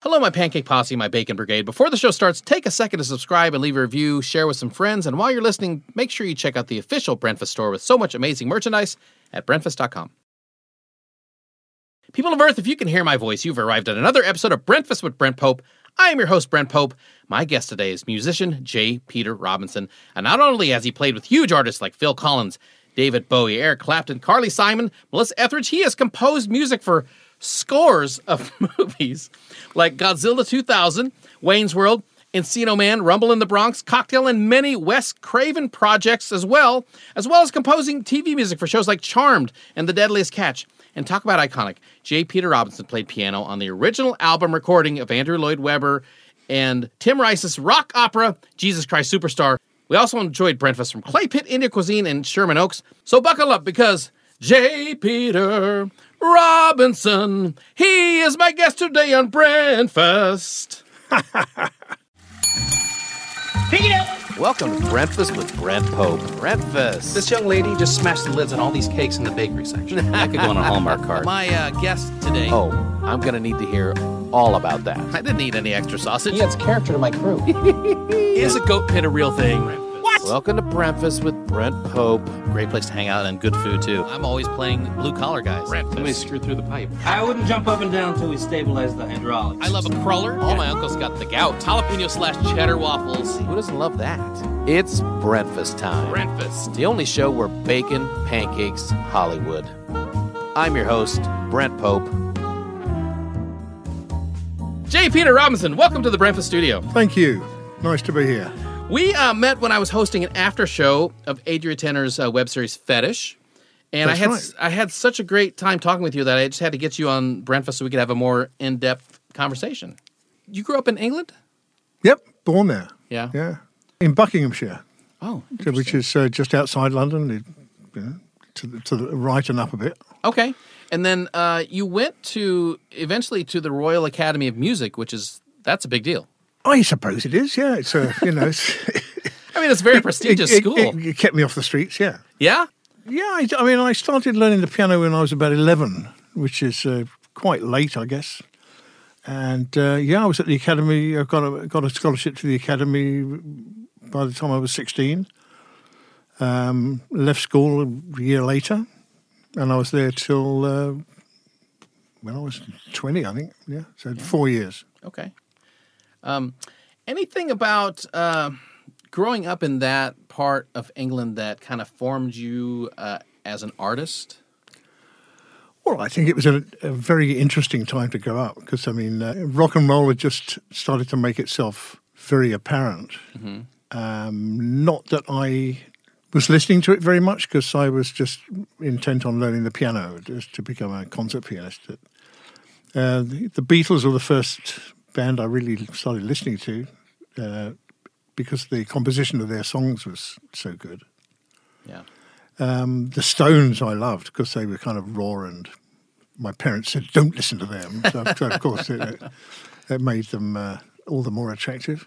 Hello, my pancake posse, my bacon brigade. Before the show starts, take a second to subscribe and leave a review, share with some friends, and while you're listening, make sure you check out the official Breakfast store with so much amazing merchandise at breakfast.com. People of Earth, if you can hear my voice, you've arrived at another episode of Breakfast with Brent Pope. I am your host, Brent Pope. My guest today is musician J. Peter Robinson, and not only has he played with huge artists like Phil Collins, David Bowie, Eric Clapton, Carly Simon, Melissa Etheridge, he has composed music for scores of movies like Godzilla 2000, Wayne's World, Encino Man, Rumble in the Bronx, Cocktail, and many Wes Craven projects as well as composing TV music for shows like Charmed and The Deadliest Catch. And talk about iconic. J. Peter Robinson played piano on the original album recording of Andrew Lloyd Webber and Tim Rice's rock opera, Jesus Christ Superstar. We also enjoyed breakfast from Clay Pit, India Cuisine, and Sherman Oaks. So buckle up, because J. Peter Robinson, he is my guest today on Breakfast. Pick it up! Welcome to Breakfast with Brent Pope. Breakfast. This young lady just smashed the lids on all these cakes in the bakery section. That could go on a Hallmark card. My guest today. Oh, I'm going to need to hear all about that. I didn't need any extra sausage. He adds character to my crew. Is a goat pit a real thing? What? Welcome to Breakfast with Brent Pope. Great place to hang out and good food, too. I'm always playing blue-collar guys. Breakfast. Somebody screwed through the pipe. I wouldn't jump up and down until we stabilize the hydraulics. I love a cruller. Yeah. All my uncles got the gout. Jalapeno/cheddar waffles. Who doesn't love that? It's breakfast time. Breakfast. The only show where bacon, pancakes, Hollywood. I'm your host, Brent Pope. J. Peter Robinson, welcome to the Breakfast Studio. Thank you. Nice to be here. We met when I was hosting an after show of Adria Tenner's web series Fetish, and I had such a great time talking with you that I just had to get you on Breakfast so we could have a more in-depth conversation. You grew up in England? Yep, born there. Yeah, in Buckinghamshire. Oh, which is just outside London, to the right and up a bit. Okay, and then you went eventually to the Royal Academy of Music, that's a big deal. I suppose it is, yeah. It's it's a very prestigious school. It kept me off the streets, yeah. Yeah? Yeah, I started learning the piano when I was about 11, which is quite late, I guess. And, I was at the academy. I got a scholarship to the academy by the time I was 16. Left school a year later, and I was there till when I was 20, I think. Yeah, so 4 years. Okay. Anything about growing up in that part of England that kind of formed you as an artist? Well, I think it was a very interesting time to go up because, rock and roll had just started to make itself very apparent. Mm-hmm. Not that I was listening to it very much because I was just intent on learning the piano, just to become a concert pianist. The Beatles were the first band I really started listening to because the composition of their songs was so good. Yeah. The Stones I loved because they were kind of raw, and my parents said, don't listen to them. So of course, it made them all the more attractive.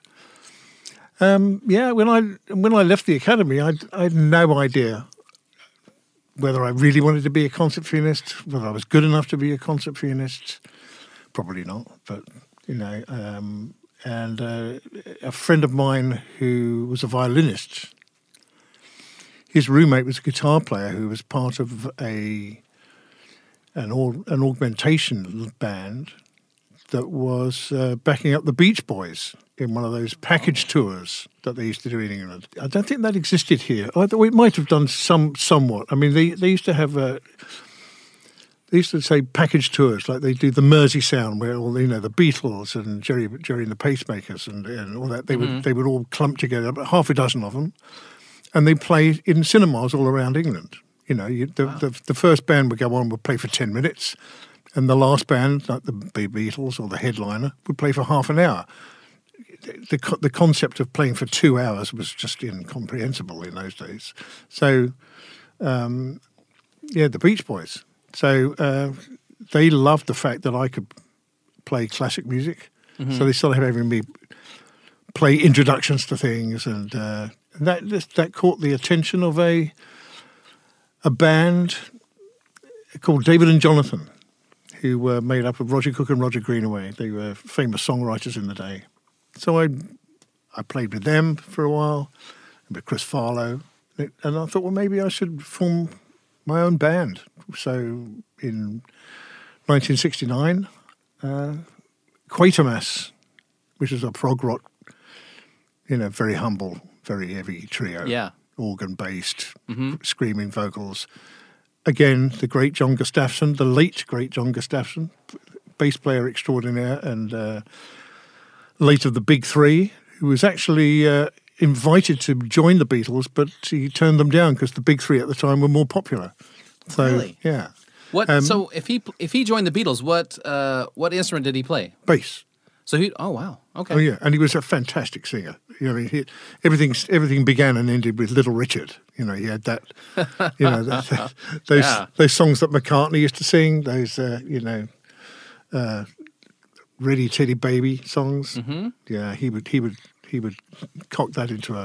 When I left the academy, I had no idea whether I really wanted to be a concert pianist, whether I was good enough to be a concert pianist. Probably not, but... a friend of mine who was a violinist, his roommate was a guitar player who was part of an augmentation band that was backing up the Beach Boys in one of those package tours that they used to do in England. I don't think that existed here. It might have done somewhat. They used to have a... They used to say package tours, like they do the Mersey Sound, where all the Beatles and Jerry and the Pacemakers and all that. They mm-hmm. would all clump together, about half a dozen of them, and they play in cinemas all around England. The first band would go on, would play for 10 minutes, and the last band, like the Beatles or the headliner, would play for half an hour. The concept of playing for 2 hours was just incomprehensible in those days. So, the Beach Boys. So they loved the fact that I could play classic music. Mm-hmm. So they started having me play introductions to things, and that caught the attention of a band called David and Jonathan, who were made up of Roger Cook and Roger Greenaway. They were famous songwriters in the day. So I played with them for a while, with Chris Farlow. And I thought, well, maybe I should form my own band. So in 1969, Quatermass, which is a prog rock, very humble, very heavy trio. Yeah. Organ-based, screaming vocals. Again, the great John Gustafson, the late great John Gustafson, bass player extraordinaire, and late of the Big Three, who was actually invited to join the Beatles, but he turned them down because the Big Three at the time were more popular. So, really? Yeah. What? So if he joined the Beatles, what instrument did he play? Bass. So he. Oh wow. Okay. Oh yeah, and he was a fantastic singer. Everything began and ended with Little Richard. He had that. Those songs that McCartney used to sing. Those Ready Teddy Baby songs. Mm-hmm. Yeah, he would cock that into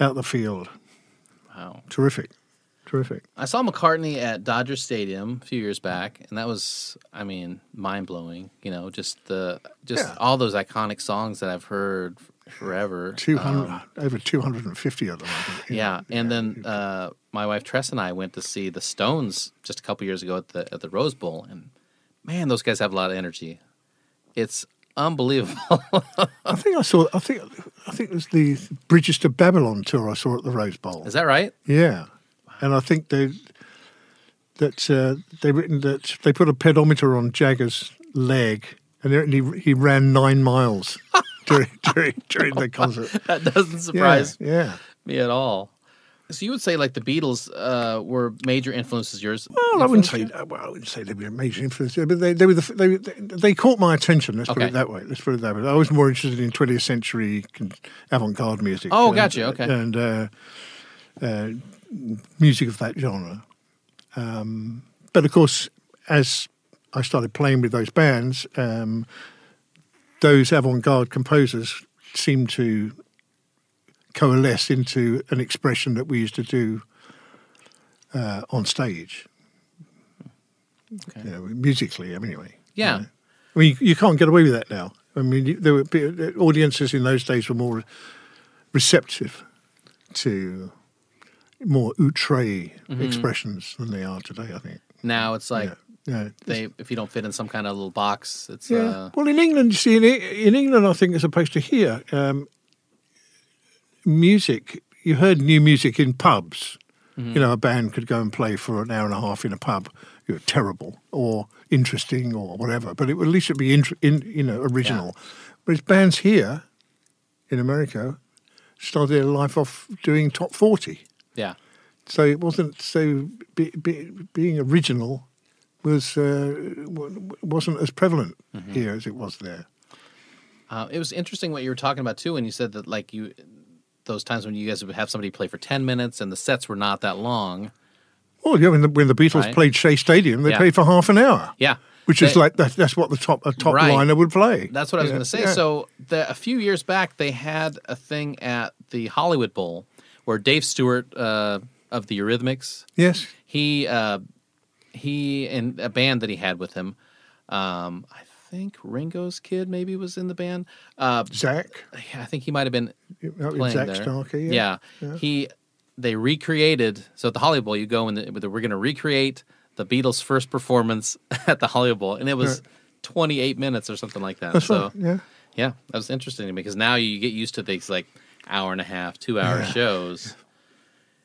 out the field. Wow. Terrific. I saw McCartney at Dodger Stadium a few years back, and that was, mind-blowing. All those iconic songs that I've heard forever. 200, over 250 of them. Then my wife Tress and I went to see the Stones just a couple years ago at the Rose Bowl, and man, those guys have a lot of energy. It's unbelievable. I think it was the Bridges to Babylon tour I saw at the Rose Bowl. Is that right? Yeah. And I think they put a pedometer on Jagger's leg, and he ran 9 miles during the concert. That doesn't surprise me at all. So you would say the Beatles were major influences yours? Well, I wouldn't say they were major influences, but they caught my attention. Let's put it that way. I was more interested in 20th century avant-garde music. Oh, gotcha. Okay. And music of that genre. But of course, as I started playing with those bands, those avant-garde composers seemed to coalesce into an expression that we used to do on stage. Okay. Musically, anyway. Yeah. You can't get away with that now. There were audiences in those days were more receptive to more outré expressions than they are today, I think. Now it's if you don't fit in some kind of little box, it's... Yeah. Well, in England, in England, I think, as opposed to here, music, you heard new music in pubs. Mm-hmm. A band could go and play for an hour and a half in a pub. It was terrible or interesting or whatever, but at least it'd be original. Yeah. Whereas bands here in America started their life off doing top 40. Yeah. So it wasn't being original wasn't as prevalent here as it was there. It was interesting what you were talking about too, when you said that those times when you guys would have somebody play for 10 minutes and the sets were not that long. Oh well, yeah, when the Beatles played Shea Stadium, they played for half an hour. Yeah. Which is that's what a top liner would play. That's what I was going to say. Yeah. So a few years back, they had a thing at the Hollywood Bowl, where Dave Stewart of the Eurythmics, yes, he and a band that he had with him, I think Ringo's kid maybe was in the band. Zach, I think he might have been playing Zach there. Starkey, yeah. They recreated. So at the Hollywood Bowl, you go and we're going to recreate the Beatles' first performance at the Hollywood Bowl, and it was 28 minutes or something like that. That's so yeah, that was interesting to me because now you get used to things like hour and a half, 2 hour shows.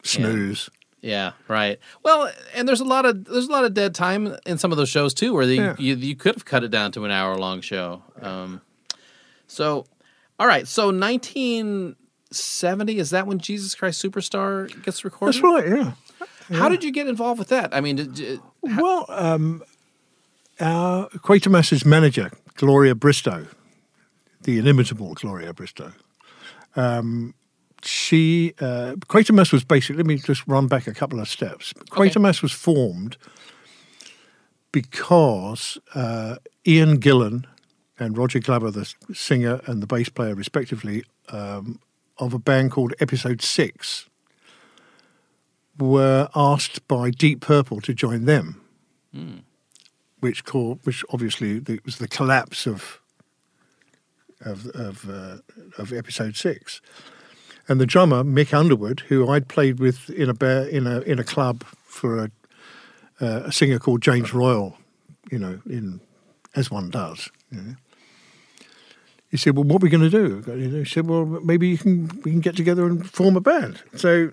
Snooze. Yeah, right. Well, and there's a lot of dead time in some of those shows too, where you could have cut it down to an hour long show. So, all right. So 1970 is that when Jesus Christ Superstar gets recorded? That's right. Yeah. How did you get involved with that? Our Quatermass's manager, Gloria Bristow, the inimitable Gloria Bristow. Quatermass was basically, let me just run back a couple of steps. Quatermass was formed because Ian Gillan and Roger Glover, the singer and the bass player respectively, of a band called Episode Six, were asked by Deep Purple to join them. which obviously was the collapse of Episode 6. And the drummer Mick Underwood, who I'd played with in a club for a singer called James Royal, you know, as one does. You know. He said, "Well, what are we going to do?" He said, "Well, maybe we can get together and form a band." So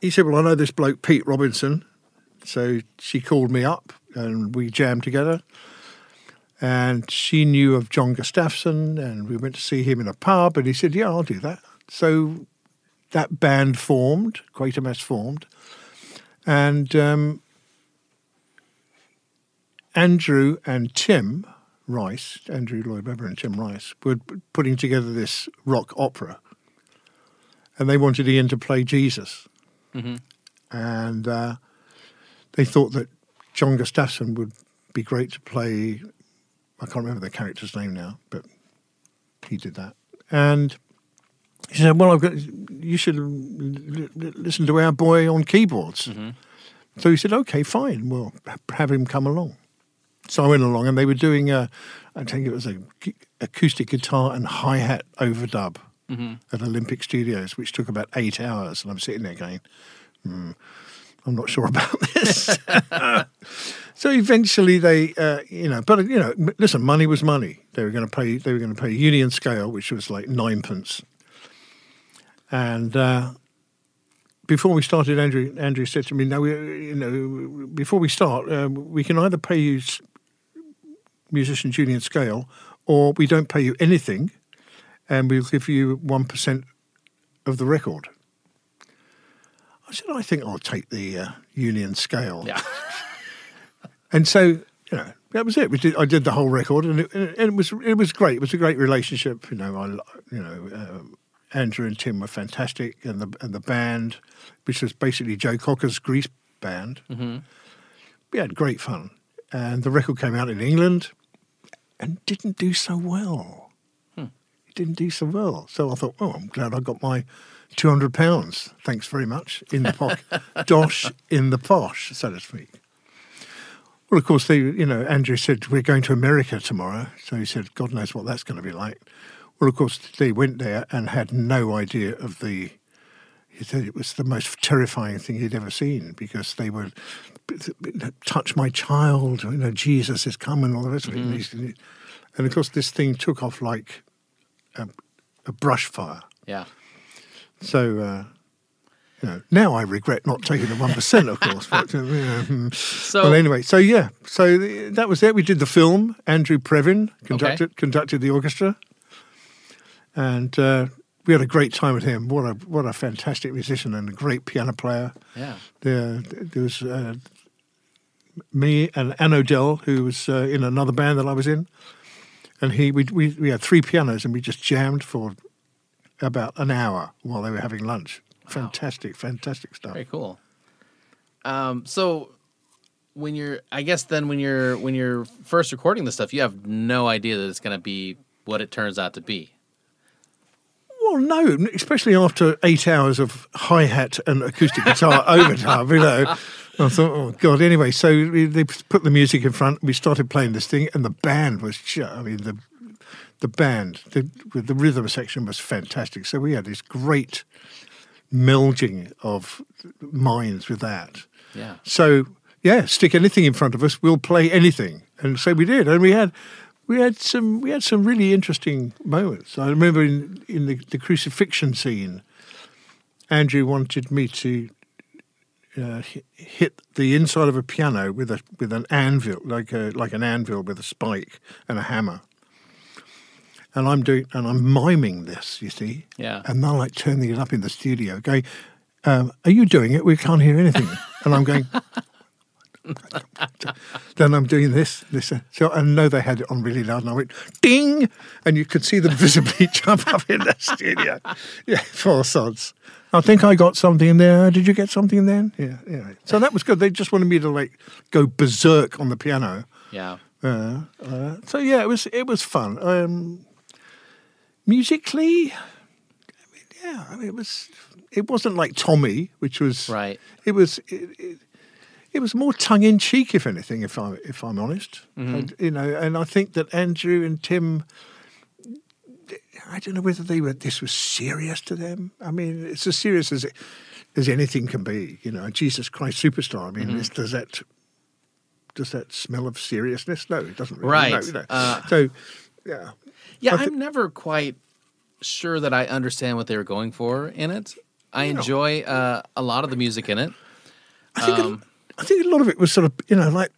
he said, "Well, I know this bloke Pete Robinson." So she called me up and we jammed together. And she knew of John Gustafson, and we went to see him in a pub, and he said, "Yeah, I'll do that." So that band formed, Quatermass formed, and Andrew and Tim Rice, Andrew Lloyd Webber and Tim Rice, were putting together this rock opera, and they wanted Ian to play Jesus. Mm-hmm. And they thought that John Gustafson would be great to play... I can't remember the character's name now, but he did that. And he said, "Well, you should listen to our boy on keyboards." Mm-hmm. So he said, "Okay, fine. Well, have him come along." So I went along, and they were doing I think it was an acoustic guitar and hi-hat overdub mm-hmm. at Olympic Studios, which took about 8 hours. And I'm sitting there going, I'm not sure about this. So eventually they, listen, money was money. They were going to pay Union Scale, which was like 9p. And before we started, Andrew said to me, "No, before we start, we can either pay you musicians Union Scale, or we don't pay you anything, and we'll give you 1% of the record." I said, "I think I'll take the Union Scale." Yeah. And so, that was it. I did the whole record, and it was great. It was a great relationship. Andrew and Tim were fantastic, and the band, which was basically Joe Cocker's Grease band. Mm-hmm. We had great fun, and the record came out in England, and didn't do so well. It didn't do so well. So I thought, "Oh, I'm glad I got my £200, thanks very much, in the posh, dosh in the posh, so to speak." Well, of course, Andrew said, "We're going to America tomorrow." So he said, "God knows what that's going to be like." Well, of course, they went there and had no idea of the... He said it was the most terrifying thing he'd ever seen, because they were, "Touch my child, Jesus is coming," all the rest of it. Mm-hmm. And of course, this thing took off like a brush fire. Yeah. So, now I regret not taking the 1%, of course. But, well, anyway, so yeah, so that was it. We did the film. Andrew Previn conducted the orchestra, and we had a great time with him. What a fantastic musician and a great piano player. Yeah, there was me and Ann O'Dell, who was in another band that I was in, and we had 3 pianos, and we just jammed for about an hour while they were having lunch. Fantastic, wow. Fantastic stuff. Very cool. So when you're first recording this stuff, you have no idea that it's going to be what it turns out to be. Well, no, especially after 8 hours of hi-hat and acoustic guitar overdub, I thought, "Oh, God." Anyway, so they put the music in front, we started playing this thing, and the band was the band, the rhythm section was fantastic. So we had this great melding of minds with that. Yeah. So, yeah, stick anything in front of us, we'll play anything. And so we did. And we had some really interesting moments. I remember in the crucifixion scene, Andrew wanted me to hit the inside of a piano with an anvil, like an anvil with a spike and a hammer. And I'm miming this, you see. Yeah. And they're like turning it up in the studio, going, "Are you doing it? We can't hear anything." And I'm going, then I'm doing this. Listen. So I know they had it on really loud, and I went, "Ding!" And you could see them visibly jump up in the studio. Yeah, 4 sods. "I think I got something in there. Did you get something in there?" Yeah. So that was good. They just wanted me to go berserk on the piano. Yeah. So yeah, it was fun. Musically, it wasn't like Tommy, which was right. It was it, it, it was more tongue-in-cheek, if anything, if I'm honest. Mm-hmm. And, you know, and I think that Andrew and Tim, I don't know whether they were, this was serious to them. I mean, it's as serious as anything can be, you know. Jesus Christ Superstar, I mean, mm-hmm. does that smell of seriousness? No, it doesn't really. Right. No, you know. So, yeah. Yeah, I'm never quite sure that I understand what they were going for in it. I enjoy a lot of the music in it. I think a lot of it was sort of, you know, like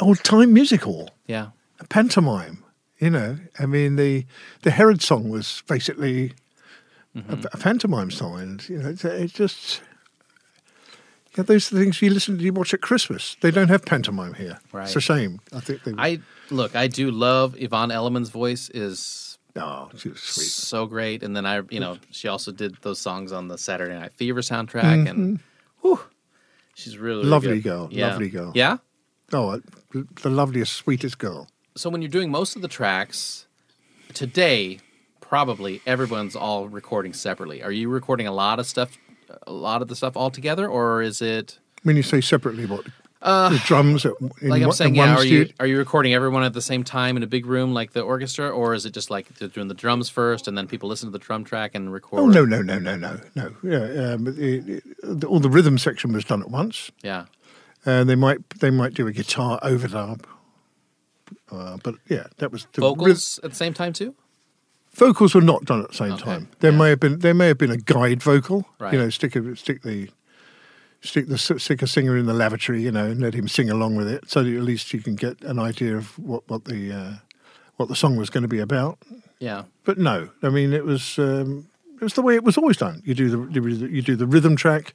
old-time musical. Yeah. A pantomime, you know. I mean, the Herod song was basically mm-hmm. a pantomime song. And, you know, it's just... Yeah, those are the things you watch at Christmas. They don't have pantomime here. Right. It's a shame. I think they... I do love Yvonne Elliman's voice is... Oh, she was sweet. So great. And then she also did those songs on the Saturday Night Fever soundtrack. Mm-hmm. And, whew, she's really lovely good. Girl. Yeah. Lovely girl. Yeah? Oh, the loveliest, sweetest girl. So when you're doing most of the tracks, today, probably everyone's all recording separately. Are you recording a lot of the stuff all together, or is it... When you say separately, what... the drums are you recording everyone at the same time in a big room like the orchestra, or is it just like they're doing the drums first and then people listen to the drum track and record? Oh, no. Yeah, all the rhythm section was done at once. Yeah. And they might do a guitar overlap. But yeah, that was... Vocals at the same time too? Vocals were not done at the same time. There may have been a guide vocal, right. You know, stick a singer in the lavatory, you know, and let him sing along with it, so that at least you can get an idea of what the song was going to be about. Yeah, but no, I mean it was the way it was always done. You do the rhythm track,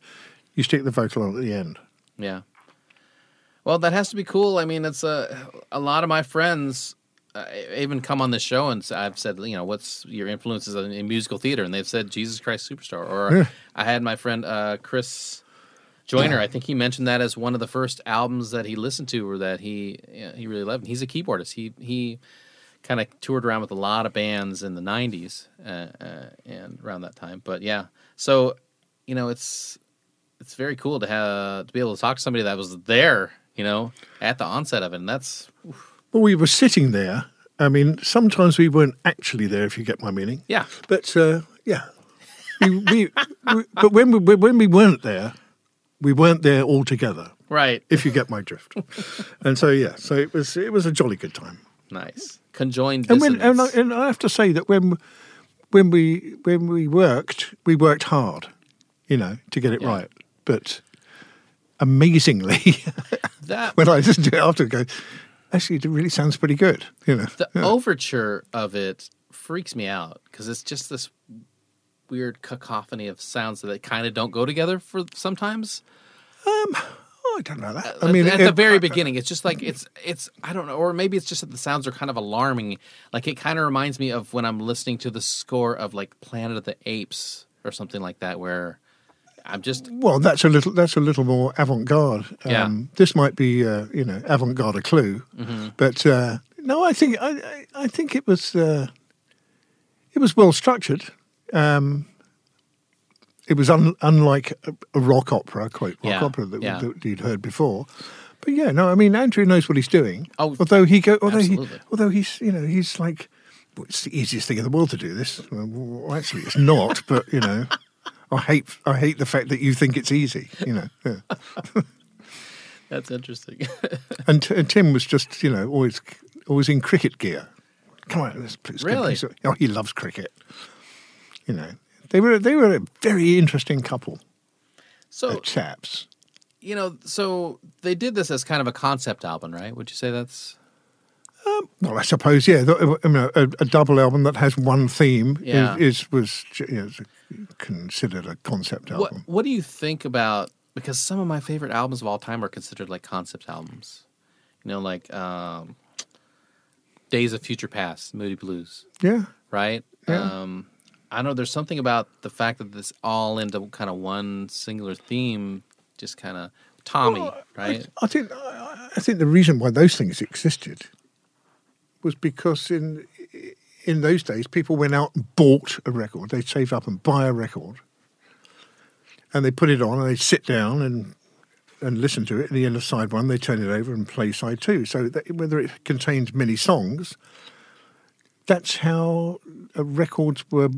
you stick the vocal on at the end. Yeah. Well, that has to be cool. I mean, it's a lot of my friends even come on this show and I've said, you know, what's your influences in musical theater, and they've said Jesus Christ Superstar. Or yeah. I had my friend Chris Joyner, I think he mentioned that as one of the first albums that he listened to or that he really loved. He's a keyboardist. He kind of toured around with a lot of bands in the 90s and around that time. But yeah, so, you know, it's very cool to be able to talk to somebody that was there, you know, at the onset of it. And that's... Oof. Well, we were sitting there. I mean, sometimes we weren't actually there, if you get my meaning. Yeah. But, yeah. But when we weren't there... We weren't there all together. Right. If you get my drift. And so, yeah, so it was a jolly good time. Nice. Conjoined dissonance. And I have to say that when we worked, we worked hard, you know, to get it right. But amazingly, when I listened to it after, I go, actually, it really sounds pretty good, you know. The overture of it freaks me out because it's just this weird cacophony of sounds that kind of don't go together for sometimes. I don't know that. I mean, at the very beginning, it's just like it's I don't know, or maybe it's just that the sounds are kind of alarming. Like it kind of reminds me of when I'm listening to the score of like Planet of the Apes or something like that, where I'm just... Well, that's a little more avant-garde. This might be you know, avant-garde a clue, mm-hmm. But no, I think it was well structured. It was unlike a rock opera, quote, opera that you'd heard before. But yeah, no, I mean, Andrew knows what he's doing. Oh, although he's, you know, he's like, well, it's the easiest thing in the world to do this. Well, actually, it's not, but, you know, I hate the fact that you think it's easy, you know. Yeah. That's interesting. and Tim was just, you know, always in cricket gear. Come on, let's please. Really? Oh, he loves cricket. You know, they were a very interesting couple. So chaps, you know, so they did this as kind of a concept album, right? Would you say that's? Well, I suppose, yeah. A double album that has one theme was, you know, considered a concept album. What do you think about? Because some of my favorite albums of all time are considered like concept albums. You know, like Days of Future Past, Moody Blues. Yeah. Right. Yeah. I know there's something about the fact that this all into kind of one singular theme, just kind of Tommy, right? I think the reason why those things existed was because in those days people went out and bought a record. They'd save up and buy a record, and they put it on and they'd sit down and and listen to it. At the end of side one, they turn it over and play side two. So that, whether it contains many songs, that's how records were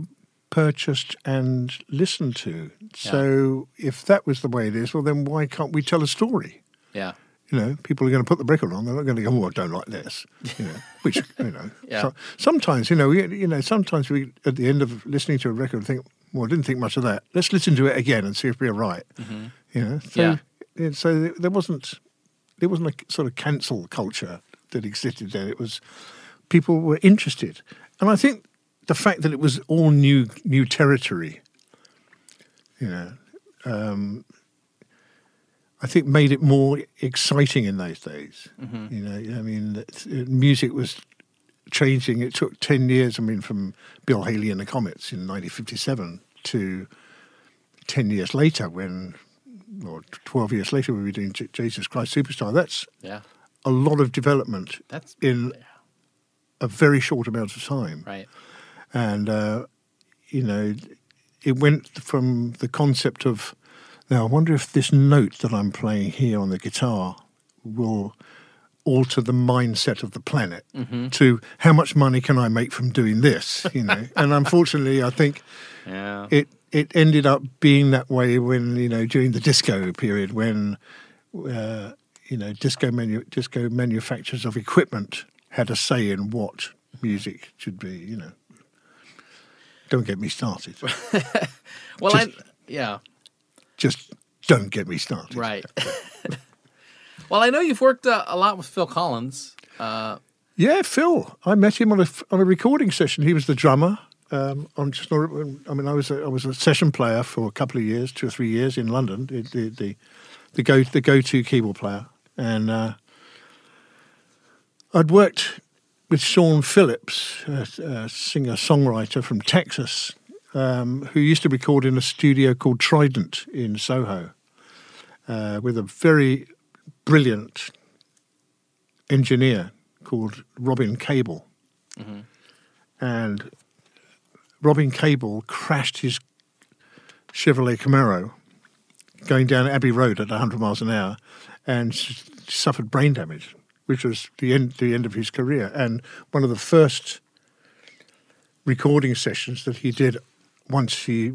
purchased and listened to. Yeah. So if that was the way it is, well, then why can't we tell a story? Yeah. You know, people are going to put the record on. They're not going to go, oh, I don't like this. You know, which, you know. Yeah. So, sometimes, you know, sometimes we, at the end of listening to a record, think, well, I didn't think much of that. Let's listen to it again and see if we're right. Mm-hmm. You know, so, yeah. So there wasn't a sort of cancel culture that existed then. It was people were interested, and I think the fact that it was all new territory, you know, I think made it more exciting in those days. Mm-hmm. You know, I mean, music was changing. It took 10 years, I mean, from Bill Haley and the Comets in 1957 to 10 years later when, or 12 years later when we were doing Jesus Christ Superstar. That's a lot of development in a very short amount of time. Right. And, you know, it went from the concept of, now I wonder if this note that I'm playing here on the guitar will alter the mindset of the planet, mm-hmm. to how much money can I make from doing this, you know. And unfortunately, I think it ended up being that way when, you know, during the disco period when, you know, disco manufacturers of equipment had a say in what music should be, you know. Don't get me started. Well, just don't get me started. Right. Well, I know you've worked a lot with Phil Collins. Yeah, Phil. I met him on a recording session. He was the drummer. I was a session player for a couple of years, 2 or 3 years in London. The go-to keyboard player, and I'd worked with Sean Phillips, a singer-songwriter from Texas, who used to record in a studio called Trident in Soho, with a very brilliant engineer called Robin Cable. Mm-hmm. And Robin Cable crashed his Chevrolet Camaro going down Abbey Road at 100 miles an hour and suffered brain damage, which was the end of his career. And one of the first recording sessions that he did once he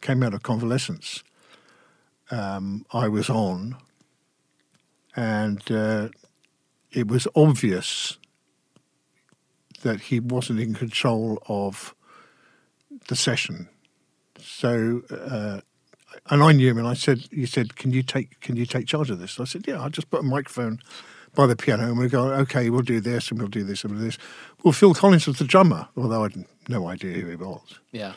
came out of convalescence, I was on. And it was obvious that he wasn't in control of the session. So, and I knew him, and I said, "He said, can you take charge of this?" And I said, "Yeah, I'll just put a microphone by the piano, and we go, okay, we'll do this, and we'll do this, and we'll do this." Well, Phil Collins was the drummer, although I had no idea who he was. Yeah,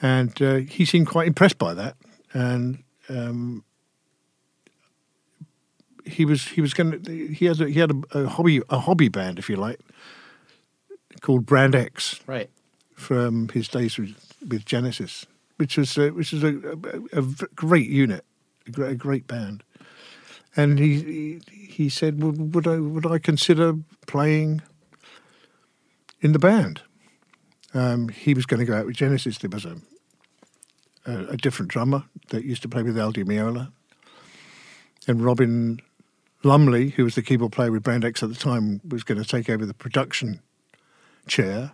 and he seemed quite impressed by that, and. He had a hobby band, if you like, called Brand X, right, from his days with Genesis, which is a great unit, a great band. And he said, well, would I consider playing in the band? He was going to go out with Genesis. There was a different drummer that used to play with Al Di Meola, and Robin Lumley, who was the keyboard player with Brand X at the time, was going to take over the production chair.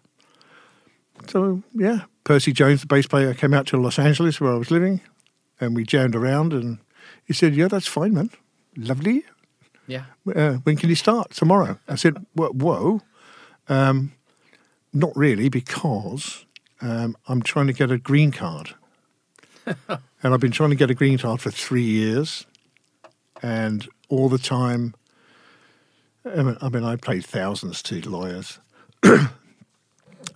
So, yeah, Percy Jones, the bass player, came out to Los Angeles where I was living, and we jammed around, and he said, yeah, that's fine, man. Lovely. Yeah. When can you start? Tomorrow. I said, whoa. Not really, because I'm trying to get a green card. And I've been trying to get a green card for 3 years. And all the time, I mean, I played thousands to lawyers.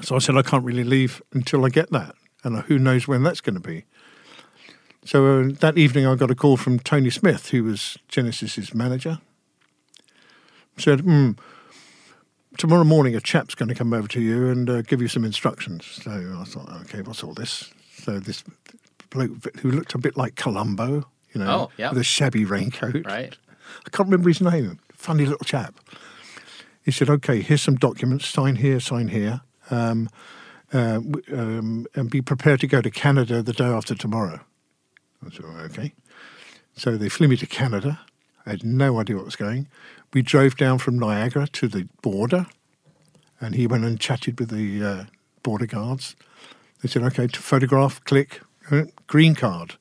So I said, I can't really leave until I get that. And who knows when that's going to be. So that evening, I got a call from Tony Smith, who was Genesis's manager. He said, tomorrow morning, a chap's going to come over to you and give you some instructions. So I thought, okay, what's all this? So this bloke who looked a bit like Columbo, you know, with a shabby raincoat. Right. I can't remember his name. Funny little chap. He said, okay, here's some documents. Sign here. And be prepared to go to Canada the day after tomorrow. I said, okay. So they flew me to Canada. I had no idea what was going. We drove down from Niagara to the border, and he went and chatted with the border guards. They said, okay, to photograph, click, green card.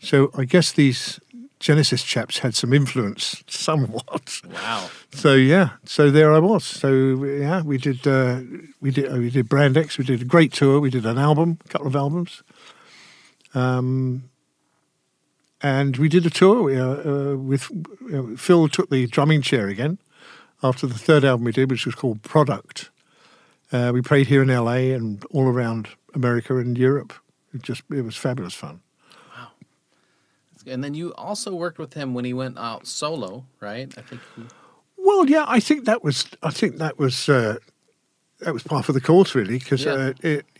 So I guess these Genesis chaps had some influence somewhat. Wow. So, yeah, so there I was. So, yeah, we did Brand X, we did a great tour, we did an album, a couple of albums. And we did a tour Phil took the drumming chair again after the third album we did, which was called Product. We played here in LA and all around America and Europe. It was fabulous fun. Wow. And then you also worked with him when he went out solo, right? Well, yeah, I think that was part of the course, really, because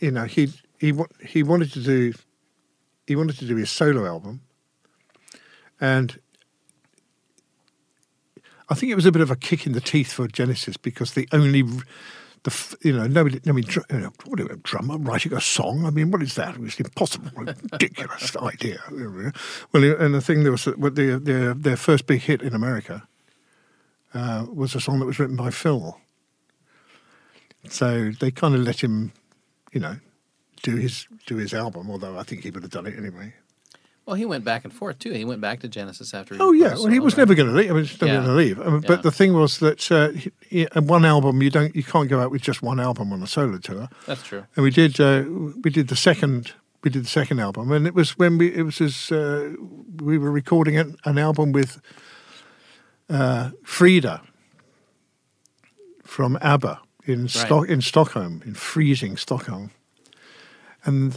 he wanted to do his solo album. And I think it was a bit of a kick in the teeth for Genesis because what a drummer writing a song. I mean, what is that? It was an impossible, ridiculous idea. Well, and the thing their first big hit in America was a song that was written by Phil. So they kind of let him, do his album. Although I think he would have done it anyway. Well, he went back and forth, too. He went back to Genesis after he... Oh, yeah. Well, he was never going to leave. But the thing was that one album, you can't go out with just one album on a solo tour. That's true. And we did the second album, and it was when we were recording an album with Frida from ABBA in Stockholm, in freezing Stockholm. And...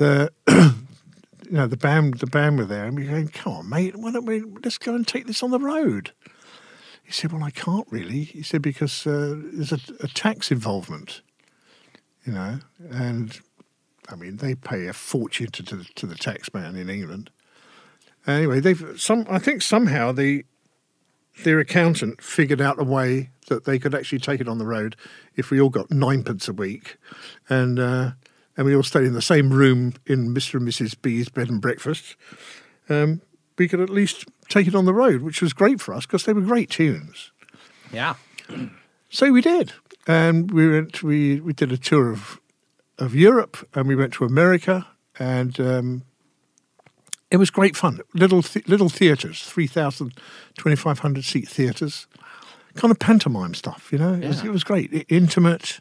the band were there, and we were going, come on, mate, why don't we let's go and take this on the road? He said, well, I can't really. He said, because there's a tax involvement, and I mean, they pay a fortune to the tax man in England. Anyway, somehow their accountant figured out a way that they could actually take it on the road if we all got 9p a week, and we all stayed in the same room in Mr. and Mrs. B's bed and breakfast, we could at least take it on the road, which was great for us because they were great tunes. Yeah. So we did. And we did a tour of Europe, and we went to America, and it was great fun. Little theatres, 3,000, 2,500-seat theatres, kind of pantomime stuff, Yeah. It was great, intimate,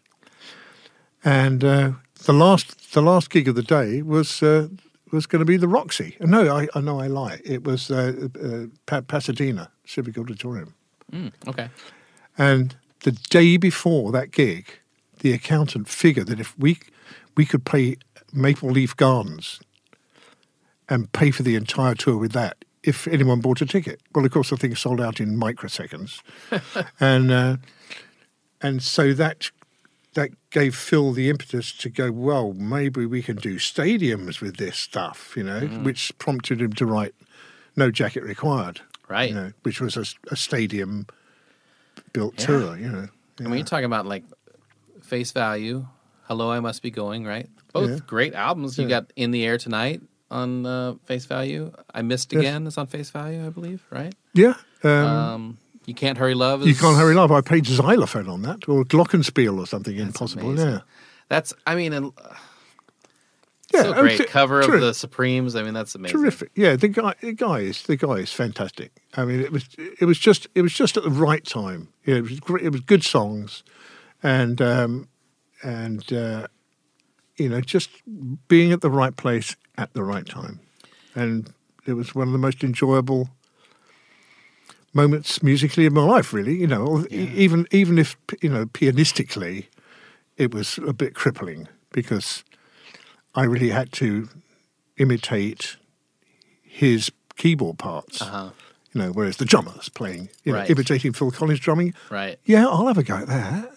and... The last gig of the day was going to be the Roxy. No, I lie. It was Pasadena Civic Auditorium. Okay. And the day before that gig, the accountant figured that if we could play Maple Leaf Gardens and pay for the entire tour with that, if anyone bought a ticket. Well, of course, the thing sold out in microseconds, and so that gave Phil the impetus to go, well, maybe we can do stadiums with this stuff, which prompted him to write No Jacket Required. Right. Which was a stadium-built tour, Yeah. And when you're talking about, like, Face Value, Hello, I Must Be Going, right? Both great albums. You got In the Air Tonight on Face Value. I Missed Again is on Face Value, I believe, right? Yeah. You Can't Hurry Love. You Can't Hurry Love. I played xylophone on that, or glockenspiel or something. That's impossible. Amazing. Yeah, that's. I mean, great cover of the Supremes. I mean, that's amazing. Terrific. Yeah, the guy is fantastic. I mean, it was just at the right time. Yeah, it was great. It was good songs, and just being at the right place at the right time, and it was one of the most enjoyable moments musically in my life, really, even if, pianistically, it was a bit crippling because I really had to imitate his keyboard parts, whereas the drummer's playing, imitating Phil Collins drumming. Right. Yeah, I'll have a go at that,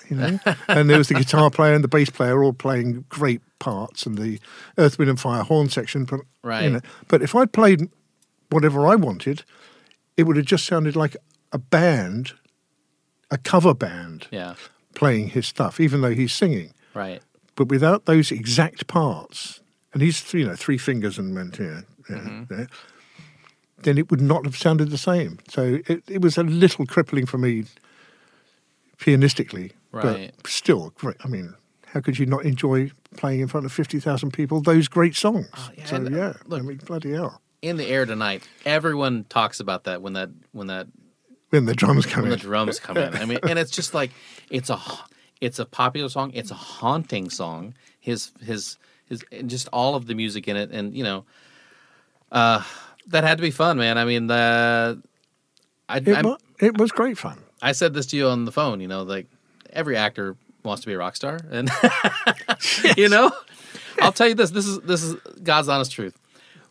And there was the guitar player and the bass player all playing great parts and the Earth, Wind and Fire horn section. But, but if I'd played whatever I wanted... it would have just sounded like a band, a cover band, playing his stuff, even though he's singing. Right. But without those exact parts, and he's three fingers and then it would not have sounded the same. So it was a little crippling for me pianistically. Right. But still, I mean, how could you not enjoy playing in front of 50,000 people those great songs? Yeah, so, yeah, look, I mean, bloody hell. In the air tonight, everyone talks about that when the drums come in. When the drums come in. I mean, and it's just like, it's a popular song. It's a haunting song. His just all of the music in it. And, you know, that had to be fun, man. I mean, it was great fun. I said this to you on the phone, you know, like every actor wants to be a rock star. And, yes. You know, I'll tell you this is God's honest truth.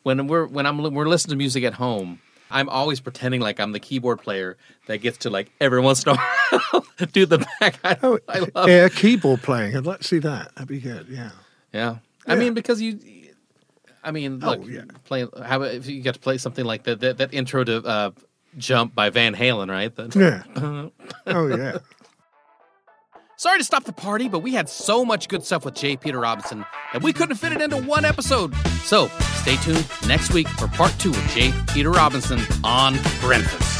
When we're listening to music at home, I'm always pretending like I'm the keyboard player that gets to, like, every once in a while do the back. I love it. Keyboard playing. I'd like to see that. That'd be good, yeah. Yeah. I mean, because look, if you got to play something like that intro to Jump by Van Halen, right? Yeah. Sorry to stop the party, but we had so much good stuff with J. Peter Robinson that we couldn't fit it into one episode. So stay tuned next week for part 2 with J. Peter Robinson on Breakfast.